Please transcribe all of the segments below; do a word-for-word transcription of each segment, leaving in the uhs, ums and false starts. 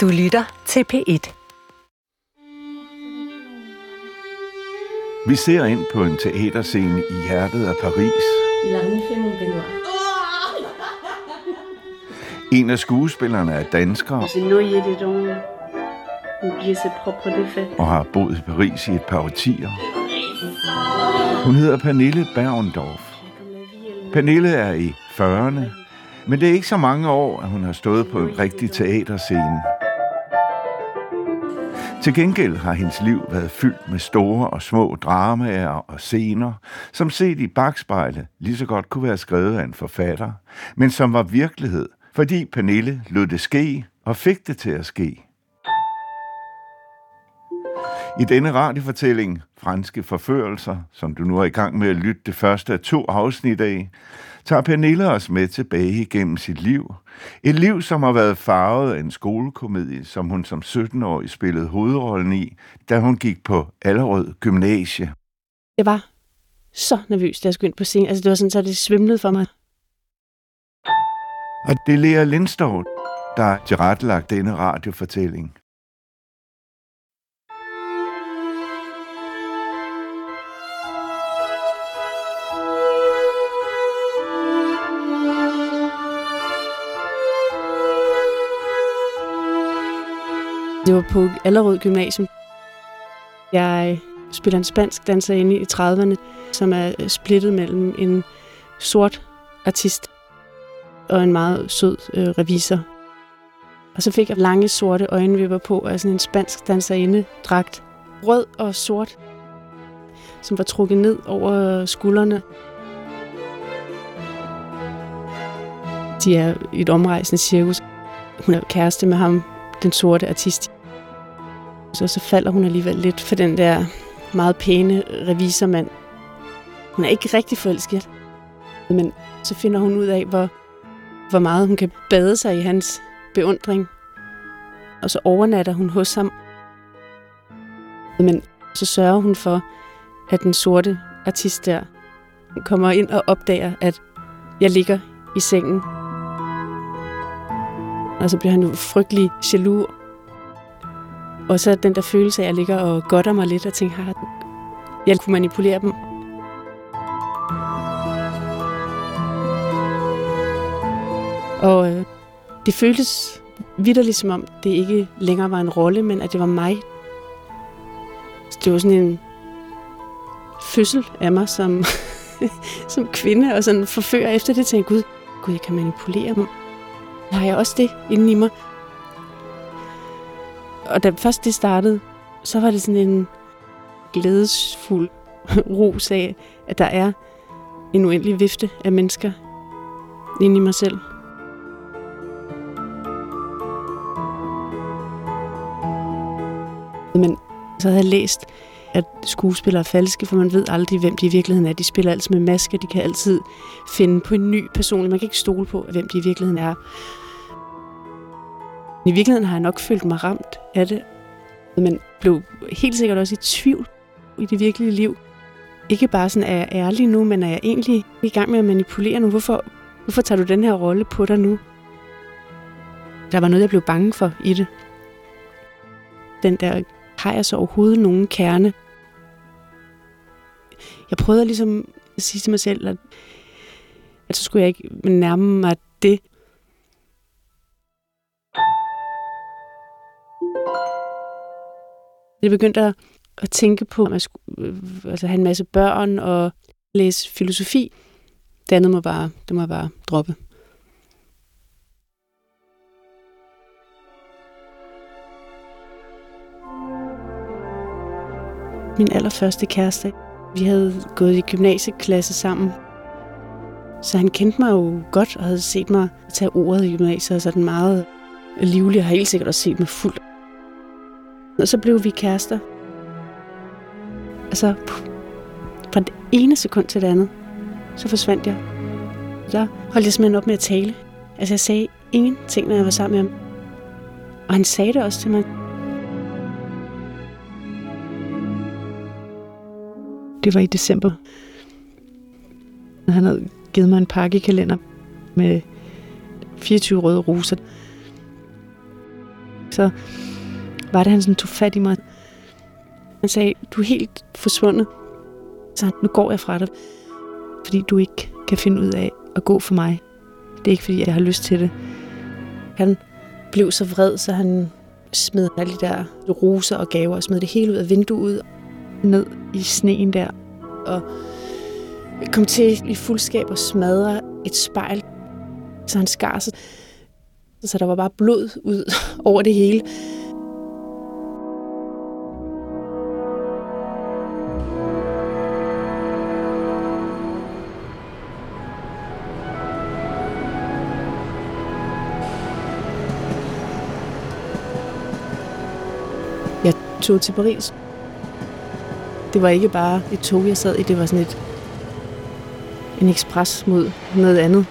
Du lytter til P et. Vi ser ind på en teaterscene i hjertet af Paris. En af skuespillerne er dansker og har boet i Paris i et par årtier. Hun hedder Pernille Berndorf. Pernille er i fyrrerne, men det er ikke så mange år, at hun har stået på en rigtig teaterscene. Til gengæld har hendes liv været fyldt med store og små dramaer og scener, som set i bakspejlet lige så godt kunne være skrevet af en forfatter, men som var virkelighed, fordi Pernille lod det ske og fik det til at ske. I denne radiofortælling, Franske Forførelser, som du nu er i gang med at lytte det første af to afsnit af, tager Pernille os med tilbage igennem sit liv. Et liv, som har været farvet af en skolekomedie, som hun som sytten-årig spillede hovedrollen i, da hun gik på Allerød Gymnasie. Jeg var så nervøs, da jeg skulle ind på scenen. Altså, det var sådan, så det svimlede for mig. Og det er Lea Lindstof, der har tilrettelagt denne radiofortælling. Det var på Allerød Gymnasium. Jeg spiller en spansk danser inde i trediverne, som er splittet mellem en sort artist og en meget sød øh, revisor. Og så fik jeg lange sorte øjenvipper på og sådan en spansk danserinde-dragt. Rød og sort, som var trukket ned over skuldrene. De er i et omrejsende cirkus. Hun er kæreste med ham, den sorte artist. Så, så falder hun alligevel lidt for den der meget pæne revisormand. Hun er ikke rigtig forelsket, men så finder hun ud af, hvor, hvor meget hun kan bade sig i hans beundring. Og så overnatter hun hos ham. Men så sørger hun for, at den sorte artist der kommer ind og opdager, at jeg ligger i sengen. Og så bliver han jo frygtelig jaloux. Og så den der følelse af, at jeg ligger og godter mig lidt og tænker, at jeg kunne manipulere dem. Og øh, det føltes vitterligt som om, det ikke længere var en rolle, men at det var mig. Så det var sådan en fødsel af mig som, som kvinde, og sådan forfører efter det, tænkte Gud, Gud, jeg kan manipulere dem. Har jeg også det inde i mig? Og da først det startede, så var det sådan en glædesfuld ros af, at der er en uendelig vifte af mennesker inde i mig selv. Men så havde jeg læst, at skuespillere er falske, for man ved aldrig, hvem de i virkeligheden er. De spiller altid med masker, de kan altid finde på en ny person. Man kan ikke stole på, hvem de i virkeligheden er. I virkeligheden har jeg nok følt mig ramt af det, men blev helt sikkert også i tvivl i det virkelige liv. Ikke bare sådan, er jeg ærlig nu, men er jeg egentlig i gang med at manipulere nu? Hvorfor, hvorfor tager du den her rolle på dig nu? Der var noget, jeg blev bange for i det. Den der, har jeg så overhovedet nogen kerne? Jeg prøvede ligesom at sige til mig selv, at, at så skulle jeg ikke nærme mig det. Jeg begyndte at, at tænke på, at man skulle altså, have en masse børn og læse filosofi. Det andet må bare, det må bare droppe. Min allerførste kæreste. Vi havde gået i gymnasieklasse sammen. Så han kendte mig jo godt og havde set mig tage ordet i gymnasiet. Og så den meget livlig og har helt sikkert også set mig fuld. Og så blev vi kærester. Og så puh, fra det ene sekund til det andet, så forsvandt jeg. Der holdt jeg simpelthen op med at tale. Altså jeg sagde ingenting, når jeg var sammen med ham. Og han sagde det også til mig. Det var i december. Han havde givet mig en pakkekalender med fireogtyve røde roser. Så var det, han sådan tog fat i mig. Han sagde, du er helt forsvundet. Så nu går jeg fra dig, fordi du ikke kan finde ud af at gå for mig. Det er ikke, fordi jeg har lyst til det. Han blev så vred, så han smed alle de der roser og gaver og smed det hele ud af vinduet, ned i sneen der. Og kom til i fuldskab og smadre et spejl, så han skar sig. Så der var bare blod ud over det hele. Jeg tog til Paris. Det var ikke bare et tog, jeg sad i. Det var sådan et, en ekspres mod noget andet.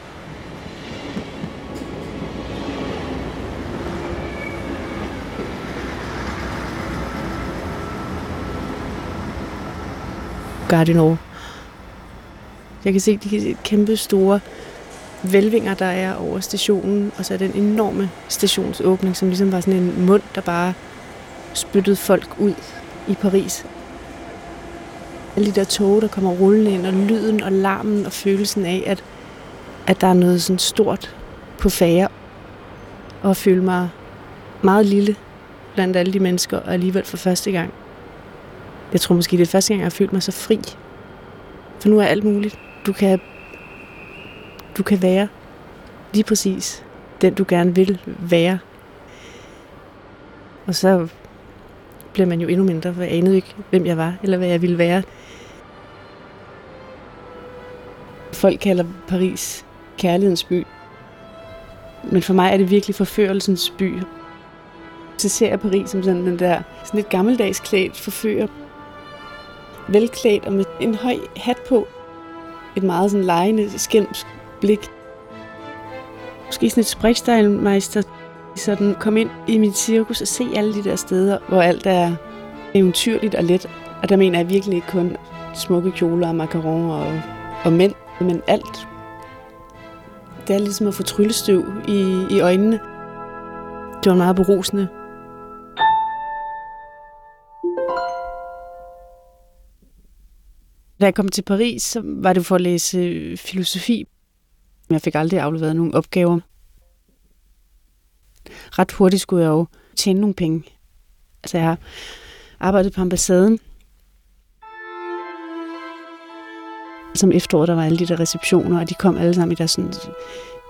Gardinor. Jeg kan se de kæmpe store hvælvinger, der er over stationen, og så er den enorme stationsåbning, som ligesom var sådan en mund, der bare spyttede folk ud i Paris. Alle de der tog, der kommer rullende ind, og lyden og larmen og følelsen af, at, at der er noget sådan stort på færde, og føle mig meget lille blandt alle de mennesker, og alligevel for første gang. Jeg tror måske, det er første gang, jeg har følt mig så fri. For nu er alt muligt. Du kan, du kan være lige præcis den, du gerne vil være. Og så bliver man jo endnu mindre, for jeg anede ikke, hvem jeg var, eller hvad jeg ville være. Folk kalder Paris kærlighedens by. Men for mig er det virkelig forførelsens by. Så ser jeg Paris som sådan den der, sådan et gammeldags klædt forfører. Velklædt og med en høj hat på. Et meget sådan legende, skæmsk blik. Måske sådan et Sprechsteinmeister. Sådan kom ind i mit cirkus og se alle de der steder, hvor alt er eventyrligt og let. Og der mener jeg virkelig ikke kun smukke kjoler og macaron og, og mænd, men alt. Det er ligesom at få tryllestøv i, i øjnene. Det var meget berusende. Da jeg kom til Paris, så var det for at læse filosofi. Jeg fik aldrig afleveret nogen opgaver. Ret hurtigt skulle jeg jo tjene nogle penge. Altså, jeg har arbejdet på ambassaden. Som efterår, der var alle de der receptioner, og de kom alle sammen i der sådan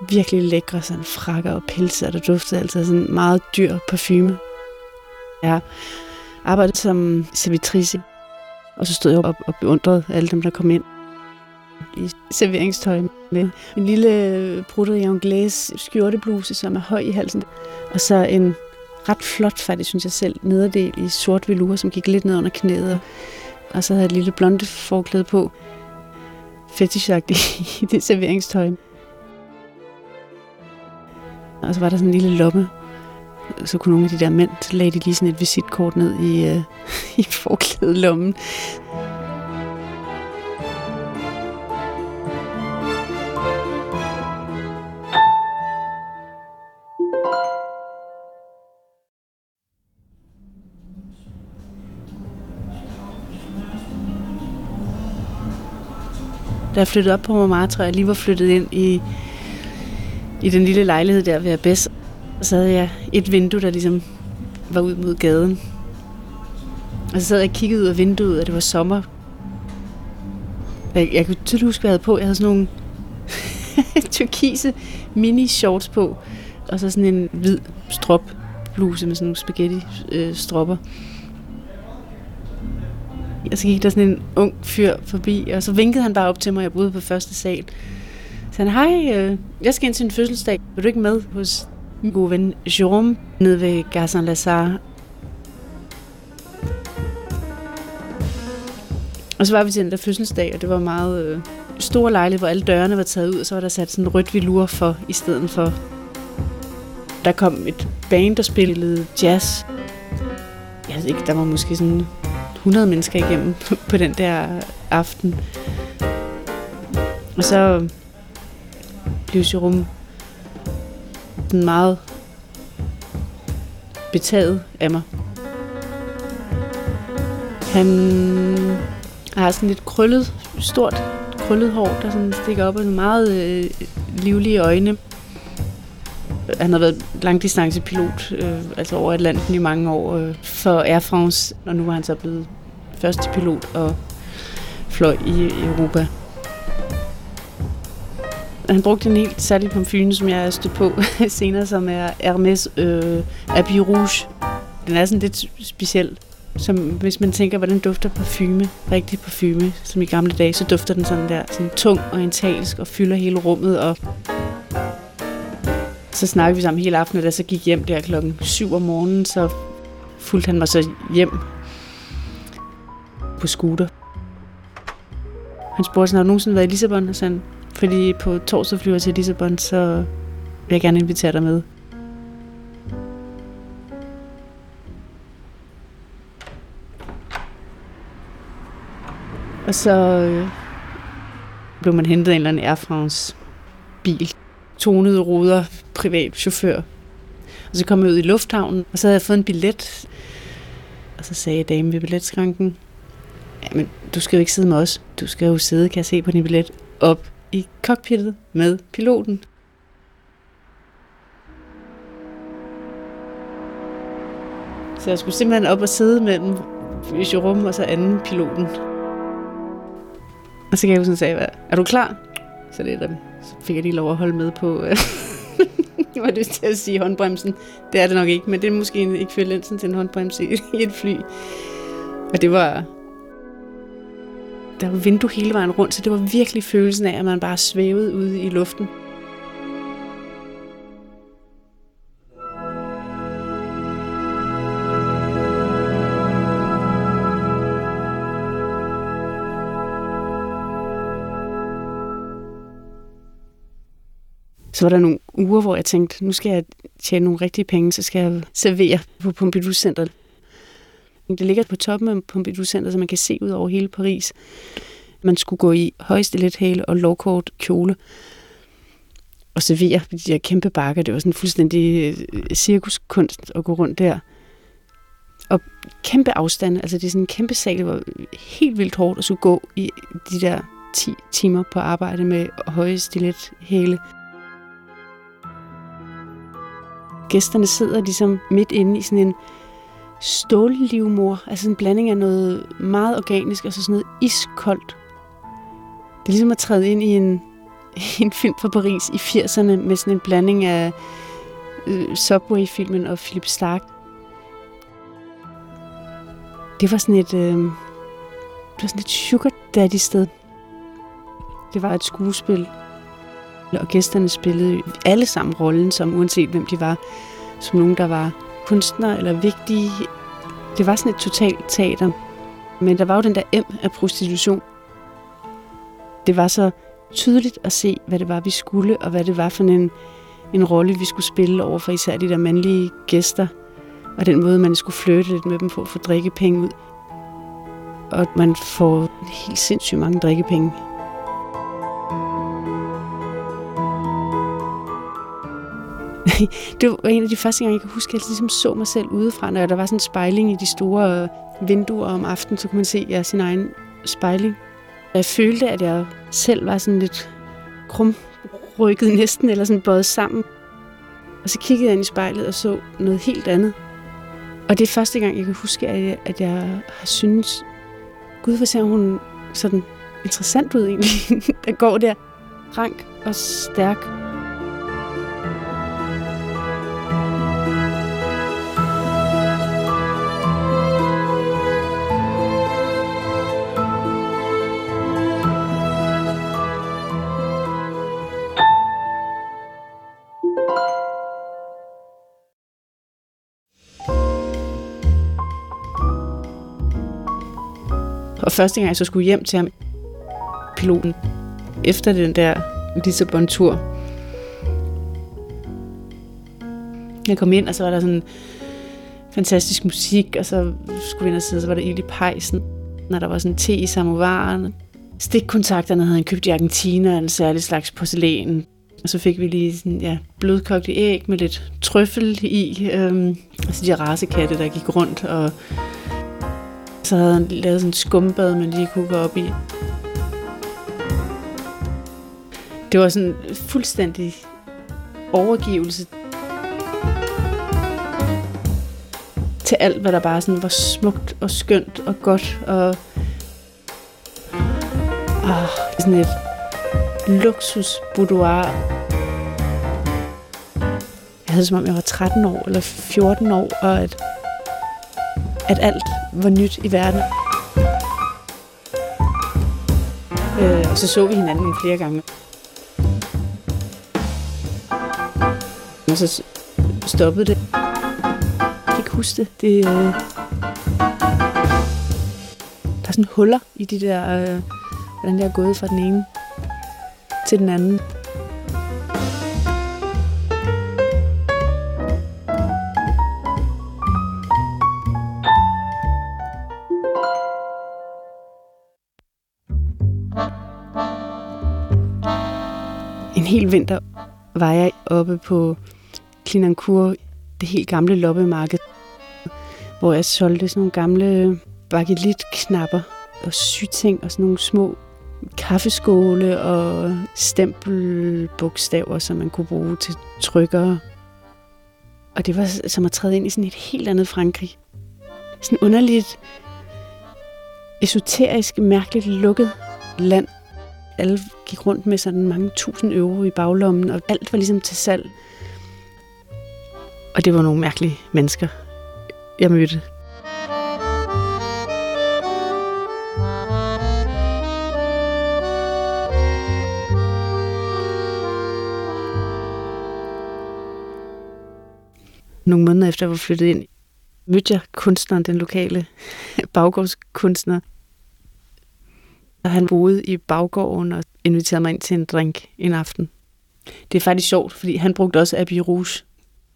virkelig lækre sådan frakker og pelser, og der duftede altså sådan meget dyr parfume. Jeg har arbejdet som servitrice, og så stod jeg op og beundrede alle dem, der kom ind i serveringstøj med en lille bruttet anglaise skjortebluse, som er høj i halsen, og så en ret flot, faktisk synes jeg selv, nederdel i sort velour, som gik lidt ned under knæet, og så havde jeg et lille blonde forklæde på, fetishagtigt i det serveringstøj. Og så var der sådan en lille lomme, så kunne nogle af de der mænd, så lagde de lige sådan et visitkort ned i, øh, i forklædelommen. Da jeg flyttede op på Montmartre, og jeg lige var flyttet ind i, i den lille lejlighed der ved Hermès, så havde jeg et vindue, der ligesom var ud mod gaden. Og så sad jeg og kiggede ud af vinduet, og det var sommer. Jeg, jeg kunne tydeligt huske, hvad jeg havde på. Jeg havde sådan nogle turkise mini-shorts på, og så sådan en hvid strop-bluse med sådan nogle spaghetti-stropper. Og så gik der sådan en ung fyr forbi, og så vinkede han bare op til mig, jeg boede på første sal. Så han, hej, jeg skal ind til en fødselsdag. Vil du ikke med hos min gode ven Jérôme nede ved Gare Saint-Lazare? Og så var vi til den der fødselsdag, og det var meget øh, store lejlighed, hvor alle dørene var taget ud, og så var der sat sådan rødt velour for i stedet for. Der kom et band, der spillede jazz. Jeg ved ikke, der var måske sådan hundrede mennesker igennem på den der aften. Og så blev Jérôme den meget betaget af mig. Han har sådan lidt krøllet, stort krøllet hår, der sådan stikker op, og meget øh, livlige øjne. Han har været langdistancepilot, øh, altså over Atlanten i mange år, øh, for Air France, og nu var han så blevet førstepilot og fløj i Europa. Han brugte en helt særlig parfume, som jeg stødte på senere, som er Hermès øh, Abirouge. Den er sådan lidt speciel, som hvis man tænker, hvordan dufter parfume, rigtig parfume, som i gamle dage, så dufter den sådan der, sådan tung og orientalsk og fylder hele rummet. Og så snakkede vi sammen hele aftenen, og da så gik hjem der klokken syv om morgenen, så fulgte han mig så hjem på scooter. Han spurgte, har du nogensinde været i Lissabon? Og sådan, fordi på torsdag flyver jeg til Lissabon, så vil jeg gerne invitere dig med. Og så blev man hentet af en eller anden Air France bil. Tonede ruder, privat chauffør. Og så kom jeg ud i lufthavnen, og så havde jeg fået en billet. Og så sagde damen ved billetskranken, men du skal jo ikke sidde med os. Du skal jo sidde, kan jeg se på din billet, op i cockpittet med piloten. Så jeg skulle simpelthen op og sidde mellem Jerome og så anden piloten. Og så kan jeg jo sådan sige, er du klar? Så det er dem. Så fik jeg lige lov at holde med på, jeg har lyst til at sige håndbremsen. Det er det nok ikke, men det er måske en ekvivalensen til en håndbremse i et fly. Og det var, der var vindue hele vejen rundt, så det var virkelig følelsen af, at man bare svævede ude i luften. Så var der nogle uger, hvor jeg tænkte, nu skal jeg tjene nogle rigtige penge, så skal jeg servere på Pompidou-Centeret. Det ligger på toppen af Pompidou-Centeret, så man kan se ud over hele Paris. Man skulle gå i høj stilethæle og lovkort kjole og servere på de der kæmpe bakker. Det var sådan en fuldstændig cirkuskunst at gå rundt der. Og kæmpe afstande, altså det er sådan en kæmpe sal, det var helt vildt hårdt at skulle gå i de der ti timer på arbejde med høje stilethæle. Gæsterne sidder ligesom midt inde i sådan en stållivmor, altså en blanding af noget meget organisk og så sådan noget iskoldt. Det er ligesom at træde ind i en, en film fra Paris i firserne med sådan en blanding af øh, Subway-filmen og Philip Stark. Det var sådan et, øh, det var sådan et sugar daddy-sted. Det var et skuespil. Og gæsterne spillede alle sammen rollen, som uanset hvem de var, som nogen, der var kunstnere eller vigtige. Det var sådan et totalt teater. Men der var jo den der em af prostitution. Det var så tydeligt at se, hvad det var, vi skulle, og hvad det var for en, en rolle, vi skulle spille over for især de der mandlige gæster. Og den måde, man skulle flirte lidt med dem for at få drikkepenge ud. Og man får helt sindssygt mange drikkepenge. Det var en af de første gange, jeg kan huske, at jeg ligesom så mig selv udefra. Når der var sådan en spejling i de store vinduer om aftenen, så kunne man se ja, sin egen spejling. Jeg følte, at jeg selv var sådan lidt krumrykket næsten, eller sådan bøjet sammen. Og så kiggede jeg ind i spejlet og så noget helt andet. Og det er første gang, jeg kan huske, at jeg, at jeg har syntes, gud, hvor ser hun sådan interessant ud egentlig, der går der rank og stærk. Og første gang, jeg så skulle hjem til ham, piloten, efter den der Lissabon-tur. Jeg kom ind, og så var der sådan fantastisk musik, og så skulle vi ind og sidde, så var der ild i pejsen. Når der var sådan te i samovaren. Stikkontakterne havde han købt i Argentina, en særlig slags porcelæn. Og så fik vi lige sådan, ja, blødkogte æg med lidt trøffel i. Øhm, altså de racekatte, der gik rundt. Og så havde han lavet sådan en skumbad, man lige kunne gå op i. Det var sådan en fuldstændig overgivelse til alt, hvad der bare sådan var smukt og skønt og godt. Og åh, sådan et luksusboudoir. Jeg havde, som om jeg var tretten år eller fjorten år, og at, at alt var nyt i verden. Øh, og så så vi hinanden flere gange. Og så stoppede det. Jeg kan ikke huske det. det øh... Der er sådan huller i de der, øh... hvordan det er gået fra den ene til den anden. En hel vinter var jeg oppe på Clignancourt, det helt gamle loppemarked, hvor jeg solgte sådan nogle gamle bakelit-knapper og syting og sådan nogle små kaffeskåle og stempelbogstaver, som man kunne bruge til trykkere. Og det var som at træde ind i sådan et helt andet Frankrig. Sådan underligt, esoterisk, mærkeligt lukket land. Alle gik rundt med sådan mange tusind euro i baglommen, og alt var ligesom til salg. Og det var nogle mærkelige mennesker, jeg mødte. Nogle måneder efter jeg var flyttet ind, mødte jeg kunstneren, den lokale baggårdskunstner. Og han boede i baggården og inviterede mig ind til en drink en aften. Det er faktisk sjovt, fordi han brugte også Abirouge.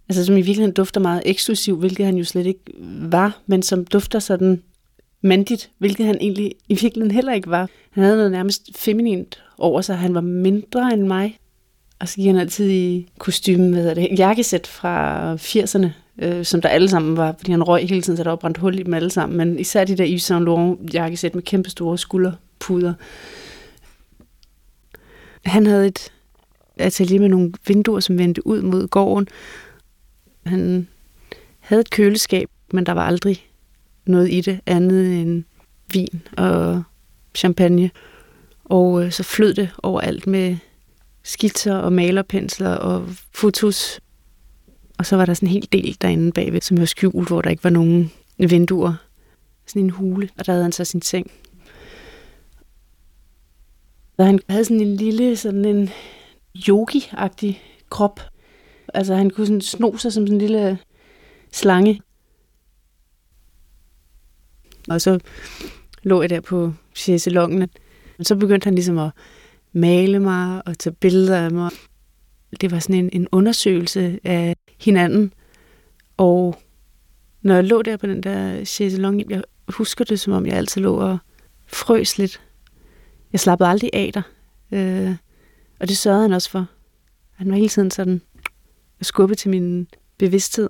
Altså som i virkeligheden dufter meget eksklusiv, hvilket han jo slet ikke var, men som dufter sådan mandigt, hvilket han egentlig i virkeligheden heller ikke var. Han havde noget nærmest feminint over sig, han var mindre end mig. Og så gik han altid i kostyme, hvad er det, jakkesæt fra firserne, øh, som der alle sammen var, fordi han røg hele tiden, så der var brændt hul i dem alle sammen, men især de der Yves Saint Laurent jakkesæt med kæmpe store skulderpuder. Han havde et atelier med nogle vinduer, som vendte ud mod gården. Han havde et køleskab, men der var aldrig noget i det andet end vin og champagne. Og øh, så flød det overalt med skitser og malerpensler og fotos. Og så var der sådan en hel del derinde bagved, som var skjult, hvor der ikke var nogen vinduer. Sådan en hule, og der havde han så sin seng. Og han havde sådan en lille, sådan en yogi-agtig krop. Altså han kunne sådan sno sig som sådan en lille slange. Og så lå jeg der på chaiselongen. Og så begyndte han ligesom at male mig og tage billeder af mig. Det var sådan en, en undersøgelse af hinanden. Og når jeg lå der på den der chaiselong, jeg husker det, som om jeg altid lå og frøs lidt. Jeg slappede aldrig af der. Øh, og det sørgede han også for. Han var hele tiden sådan og skubbe til min bevidsthed.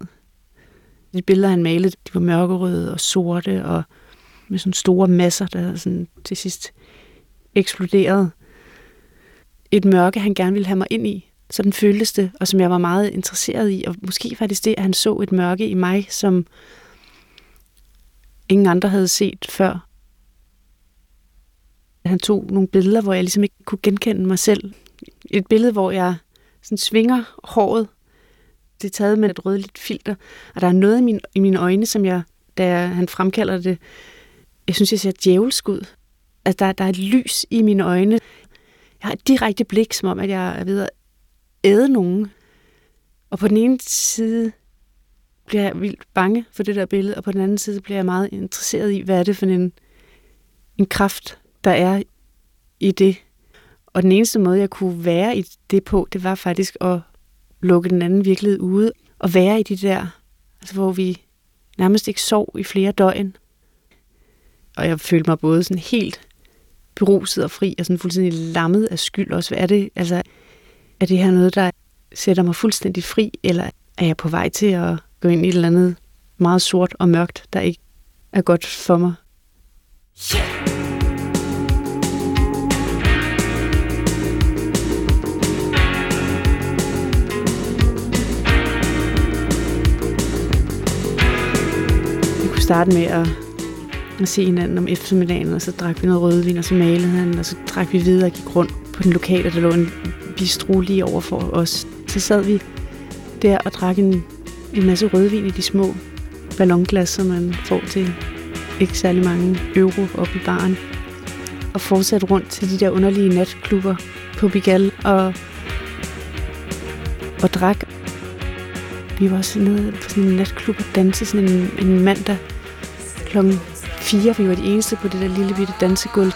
De billeder, han malede, de var mørkerøde og sorte og med sådan store masser, der sådan til sidst eksploderede. Et mørke, han gerne ville have mig ind i. Sådan føltes det, og som jeg var meget interesseret i. Og måske faktisk det, at han så et mørke i mig, som ingen andre havde set før. Han tog nogle billeder, hvor jeg ligesom ikke kunne genkende mig selv. Et billede, hvor jeg sådan svinger håret. Det er taget med et rødligt filter. Og der er noget i, min, i mine øjne, som jeg, da jeg, han fremkalder det, jeg synes, jeg ser djævelsk ud. Altså, der, der er et lys i mine øjne. Jeg har et direkte blik, som om, at jeg er ved at æde nogen. Og på den ene side bliver jeg vildt bange for det der billede, og på den anden side bliver jeg meget interesseret i, hvad er det for en, en kraft, der er i det. Og den eneste måde, jeg kunne være i det på, det var faktisk at lukke den anden virkelighed ude, og være i de der, altså hvor vi nærmest ikke sov i flere døgn. Og jeg følte mig både sådan helt beruset og fri, og sådan fuldstændig lammet af skyld også. Hvad er det? Altså, Er det her noget, der sætter mig fuldstændig fri, eller er jeg på vej til at gå ind i et eller andet meget sort og mørkt, der ikke er godt for mig? Vi kunne starte med at, at se hinanden om eftermiddagen, og så drak vi noget rødvin, og så malede han, og så drak vi videre og gik rundt på den lokale, der lå en bistro lige over for os. Så sad vi der og drak en, en masse rødvin i de små ballonglas, som man får til ikke særlig mange euro op i baren. Og fortsatte rundt til de der underlige natklubber på Bigal og, og drak. Vi var også nede på sådan en natklub og danse sådan en, en mandag klokken fire. Vi var de eneste på det der lille bitte dansegulv.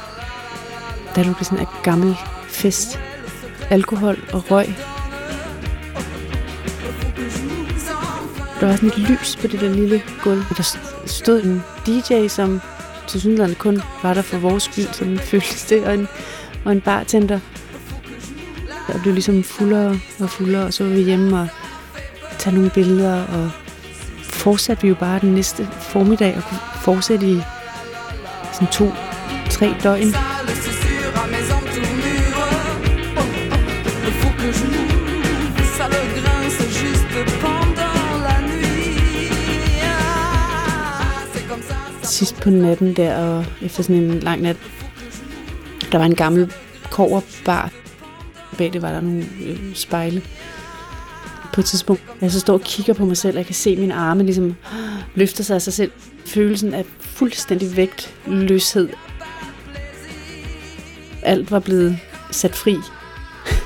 Der lå sådan en gammel fest. Alkohol og røg. Der var sådan et lys på det der lille gulv. Der stod en D J, som tilsyneladende kun var der for vores skyld, som føltes det, og en, og en bartender. Der blev ligesom fuldere og fuldere, og så var vi hjemme og tage nogle billeder, og fortsatte vi jo bare den næste formiddag, og kunne fortsætte i sådan to, tre døgn. Sidst på natten der, og efter sådan en lang nat, der var en gammel kobberbar. Bag det var der nogle øh, spejle. På et tidspunkt, jeg så står og kigger på mig selv, og jeg kan se mine arme ligesom løfter sig af sig selv. Følelsen af fuldstændig vægtløshed. Alt var blevet sat fri.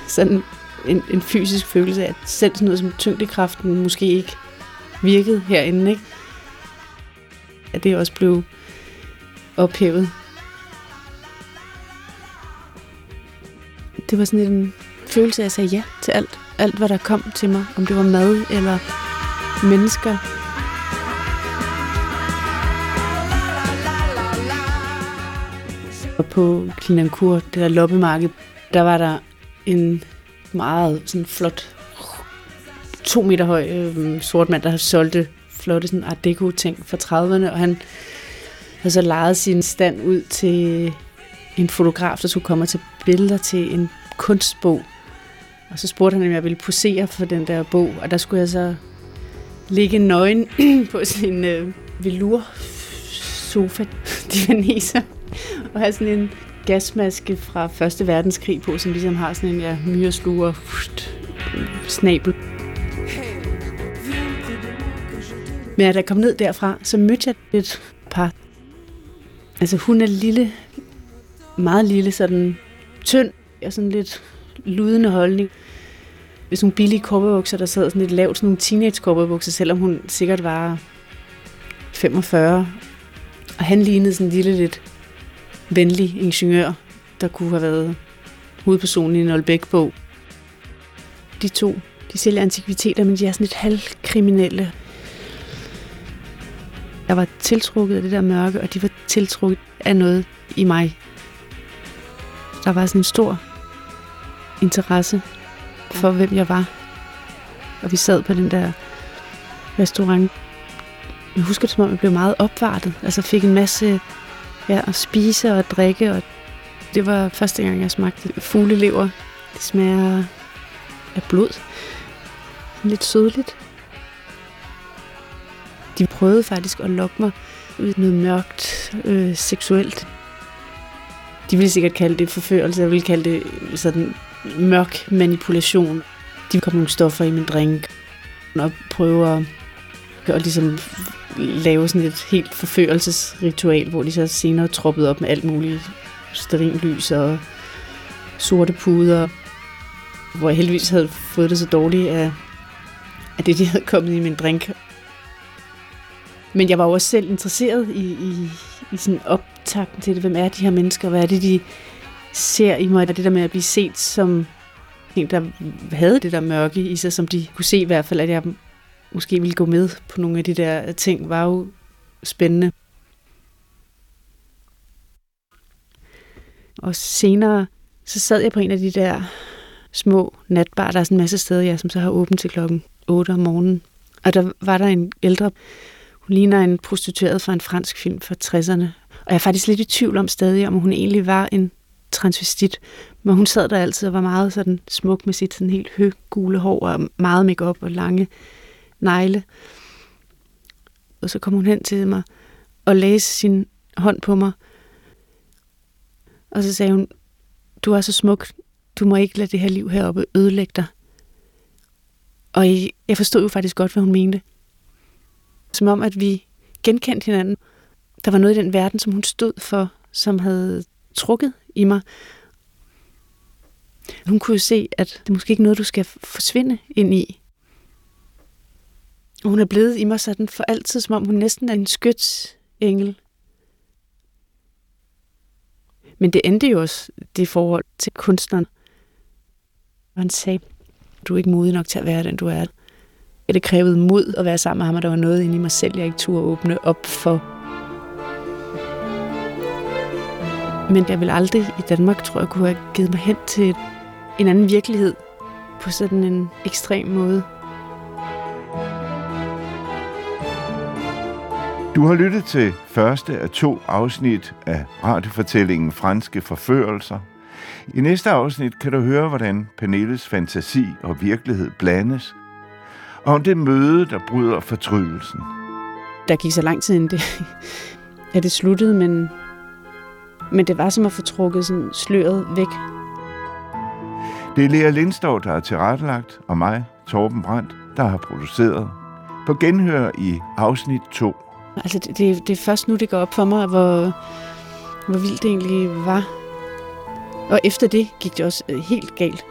Sådan en, en fysisk følelse af, at selv sådan noget som tyngdekraften måske ikke virkede herinde, ikke? At det også blev ophævet. Det var sådan en følelse, at jeg sagde ja til alt. Alt, hvad der kom til mig. Om det var mad eller mennesker. Og på Clignancourt, det der loppemarked, der var der en meget sådan flot, to meter høj øh, sort mand, der solgte flotte sådan art deco-ting fra trediverne, og han havde så lejet sin stand ud til en fotograf, der skulle komme og tage billeder til en kunstbog. Og så spurgte han, om jeg ville posere for den der bog, og der skulle jeg så ligge nøgen på sin øh, velour-sofa, divaneser, og have sådan en gasmaske fra Første Verdenskrig på, som ligesom har sådan en ja, myresluger snabel. Men da jeg kom ned derfra, så mødte jeg et par. Altså hun er lille, meget lille, sådan tynd og sådan lidt ludende holdning. Med sådan nogle billige korpebukser, der sad sådan lidt lavt, sådan nogle teenage-korpebukser, selvom hun sikkert var femogfyrre. Og han lignede sådan en lille, lidt venlig ingeniør, der kunne have været hovedpersonen i en Olbæk-bog. De to, de sælger antikviteter, men de er sådan lidt halvkriminelle. Jeg var tiltrukket af det der mørke, og de var tiltrukket af noget i mig. Der var sådan en stor interesse for, hvem jeg var. Og vi sad på den der restaurant. Jeg husker det, som om jeg blev meget opvartet. Altså fik en masse ja, at spise og drikke. Og det var første gang, jeg smagte fuglelever. Det smager af blod. Lidt sødligt. De prøvede faktisk at lokke mig ud i noget mørkt øh, seksuelt. De ville sikkert kalde det forførelse, jeg ville kalde det sådan mørk manipulation. De kom nogle stoffer i min drink og prøver at, at ligesom lave sådan et helt forførelsesritual, hvor de så senere troppede op med alt muligt stearinlys og sorte puder, hvor jeg heldigvis havde fået det så dårligt af, af det, de havde kommet i min drink. Men jeg var også selv interesseret i, i, i sådan optakten til det. Hvem er de her mennesker? Hvad er det, de ser i mig? Og det der med at blive set som en, der havde det der mørke i sig, som de kunne se i hvert fald, at jeg måske ville gå med på nogle af de der ting, var jo spændende. Og senere, så sad jeg på en af de der små natbar. Der er sådan en masse steder, jeg som så har åbent til klokken otte om morgenen. Og der var der en ældre, hun ligner en prostitueret fra en fransk film fra tresserne. Og jeg er faktisk lidt i tvivl om stadig, om hun egentlig var en transvestit. Men hun sad der altid og var meget sådan smuk med sit sådan helt høgule hår og meget makeup og lange negle. Og så kom hun hen til mig og lagde sin hånd på mig. Og så sagde hun, du er så smuk, du må ikke lade det her liv heroppe ødelægge dig. Og jeg forstod jo faktisk godt, hvad hun mente. Som om, at vi genkendte hinanden. Der var noget i den verden, som hun stod for, som havde trukket i mig. Hun kunne jo se, at det måske ikke er noget, du skal forsvinde ind i. Hun er blevet i mig sådan for altid, som om hun næsten er en skytsengel. Men det endte jo også det forhold til kunstneren. Og han sagde, du er ikke modig nok til at være den, du er. Det krævede mod at være sammen med ham, og der var noget inde i mig selv, jeg ikke turde åbne op for. Men jeg ville aldrig i Danmark, tror jeg, kunne have givet mig hen til en anden virkelighed på sådan en ekstrem måde. Du har lyttet til første af to afsnit af radiofortællingen Franske Forførelser. I næste afsnit kan du høre, hvordan Pernilles fantasi og virkelighed blandes, og om det møde, der bryder fortrydelsen. Der gik så lang tid, inden det, ja, det sluttede, men, men det var som at få trukket sådan sløret væk. Det er Lea Lindstof, der er tilrettelagt, og mig, Torben Brandt, der har produceret. På genhør i afsnit to. Altså, det, det, det er først nu, det går op for mig, hvor, hvor vildt det egentlig var. Og efter det gik det også helt galt.